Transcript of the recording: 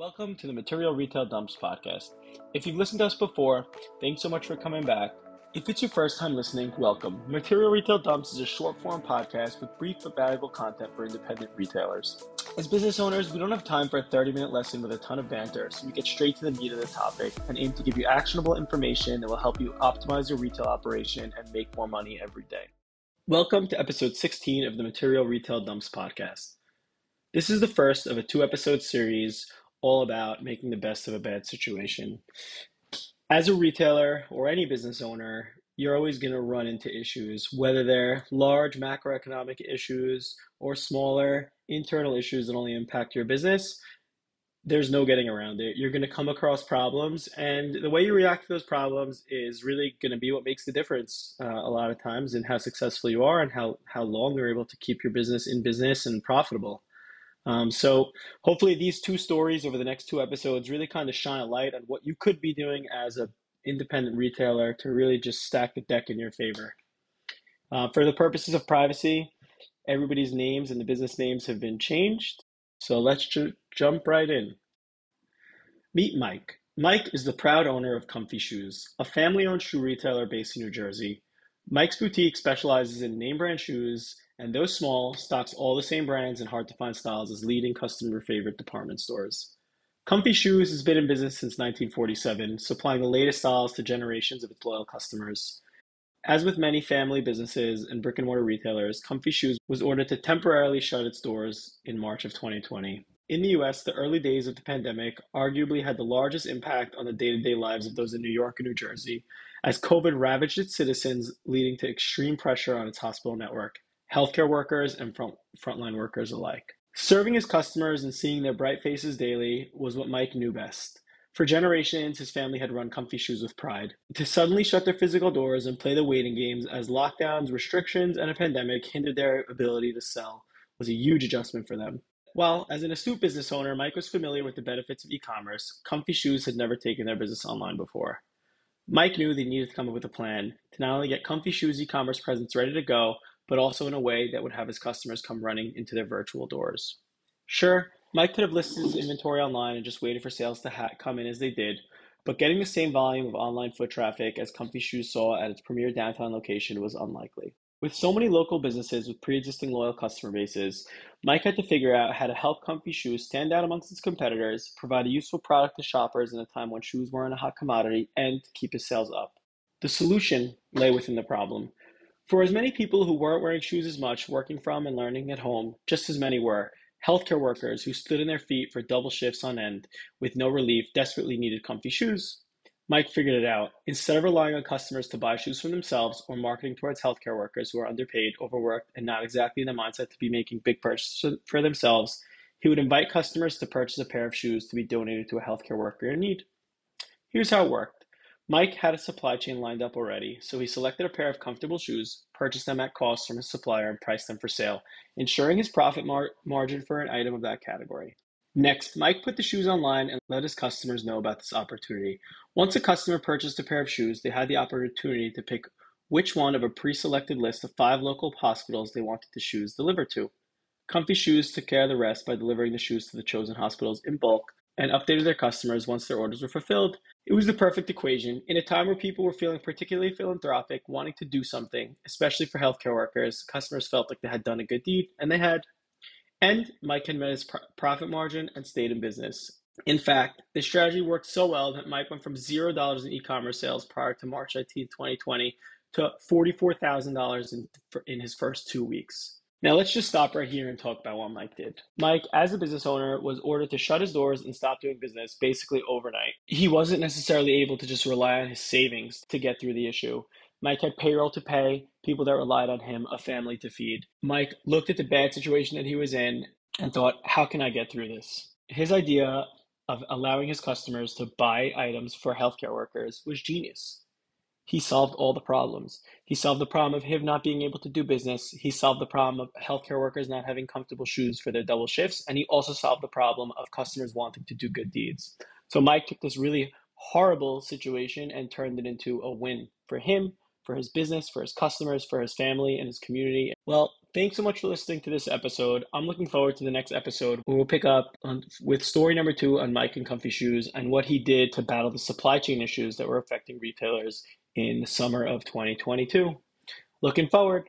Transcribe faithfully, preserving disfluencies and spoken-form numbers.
Welcome to the Material Retail Dumps podcast. If you've listened to us before, thanks so much for coming back. If it's your first time listening, welcome. Material Retail Dumps is a short-form podcast with brief but valuable content for independent retailers. As business owners, we don't have time for a thirty-minute lesson with a ton of banter, so we get straight to the meat of the topic and aim to give you actionable information that will help you optimize your retail operation and make more money every day. Welcome to episode sixteen of the Material Retail Dumps podcast. This is the first of a two-episode series all about making the best of a bad situation. As a retailer or any business owner, you're always going to run into issues, whether they're large macroeconomic issues or smaller internal issues that only impact your business. There's no getting around it. You're going to come across problems, and the way you react to those problems is really going to be what makes the difference uh, a lot of times in how successful you are and how, how long you're able to keep your business in business and profitable. Um, so hopefully these two stories over the next two episodes really kind of shine a light on what you could be doing as an independent retailer to really just stack the deck in your favor. Uh, for the purposes of privacy, everybody's names and the business names have been changed. So let's ju- jump right in. Meet Mike. Mike is the proud owner of Comfy Shoes, a family-owned shoe retailer based in New Jersey. Mike's boutique specializes in name brand shoes, and though small, stocks all the same brands and hard-to-find styles as leading customer-favorite department stores. Comfy Shoes has been in business since nineteen forty-seven, supplying the latest styles to generations of its loyal customers. As with many family businesses and brick-and-mortar retailers, Comfy Shoes was ordered to temporarily shut its doors in March of twenty twenty. In the U S, the early days of the pandemic arguably had the largest impact on the day-to-day lives of those in New York and New Jersey, as COVID ravaged its citizens, leading to extreme pressure on its hospital network, healthcare workers, and front, frontline workers alike. Serving his customers and seeing their bright faces daily was what Mike knew best. For generations, his family had run Comfy Shoes with pride. To suddenly shut their physical doors and play the waiting games as lockdowns, restrictions, and a pandemic hindered their ability to sell was a huge adjustment for them. While, as an astute business owner, Mike was familiar with the benefits of e-commerce, Comfy Shoes had never taken their business online before. Mike knew they needed to come up with a plan to not only get Comfy Shoes' e-commerce presence ready to go, but also in a way that would have his customers come running into their virtual doors. Sure, Mike could have listed his inventory online and just waited for sales to ha- come in as they did, but getting the same volume of online foot traffic as Comfy Shoes saw at its premier downtown location was unlikely. With so many local businesses with pre-existing loyal customer bases, Mike had to figure out how to help Comfy Shoes stand out amongst its competitors, provide a useful product to shoppers in a time when shoes weren't a hot commodity, and keep his sales up. The solution lay within the problem. For as many people who weren't wearing shoes as much, working from and learning at home, just as many were healthcare workers who stood on their feet for double shifts on end with no relief, desperately needed Comfy Shoes. Mike figured it out. Instead of relying on customers to buy shoes for themselves or marketing towards healthcare workers who are underpaid, overworked, and not exactly in the mindset to be making big purchases for themselves, he would invite customers to purchase a pair of shoes to be donated to a healthcare worker in need. Here's how it worked. Mike had a supply chain lined up already, so he selected a pair of comfortable shoes, purchased them at cost from his supplier, and priced them for sale, ensuring his profit mar- margin for an item of that category. Next, Mike put the shoes online and let his customers know about this opportunity. Once a customer purchased a pair of shoes, they had the opportunity to pick which one of a pre-selected list of five local hospitals they wanted the shoes delivered to. Comfy Shoes took care of the rest by delivering the shoes to the chosen hospitals in bulk, and updated their customers once their orders were fulfilled. It was the perfect equation. In a time where people were feeling particularly philanthropic, wanting to do something, especially for healthcare workers, customers felt like they had done a good deed, and they had. And Mike had met his pr- profit margin and stayed in business. In fact, this strategy worked so well that Mike went from zero dollars in e-commerce sales prior to March nineteenth, twenty twenty, to forty-four thousand dollars in, in his first two weeks. Now let's just stop right here and talk about what Mike did. Mike, as a business owner, was ordered to shut his doors and stop doing business basically overnight. He wasn't necessarily able to just rely on his savings to get through the issue. Mike had payroll to pay, people that relied on him, a family to feed. Mike looked at the bad situation that he was in and thought, how can I get through this? His idea of allowing his customers to buy items for healthcare workers was genius. He solved all the problems. He solved the problem of him not being able to do business. He solved the problem of healthcare workers not having comfortable shoes for their double shifts. And he also solved the problem of customers wanting to do good deeds. So Mike took this really horrible situation and turned it into a win for him, for his business, for his customers, for his family, and his community. Well, thanks so much for listening to this episode. I'm looking forward to the next episode where we'll pick up on, with story number two on Mike and Comfy Shoes and what he did to battle the supply chain issues that were affecting retailers in the summer of twenty twenty-two. Looking forward.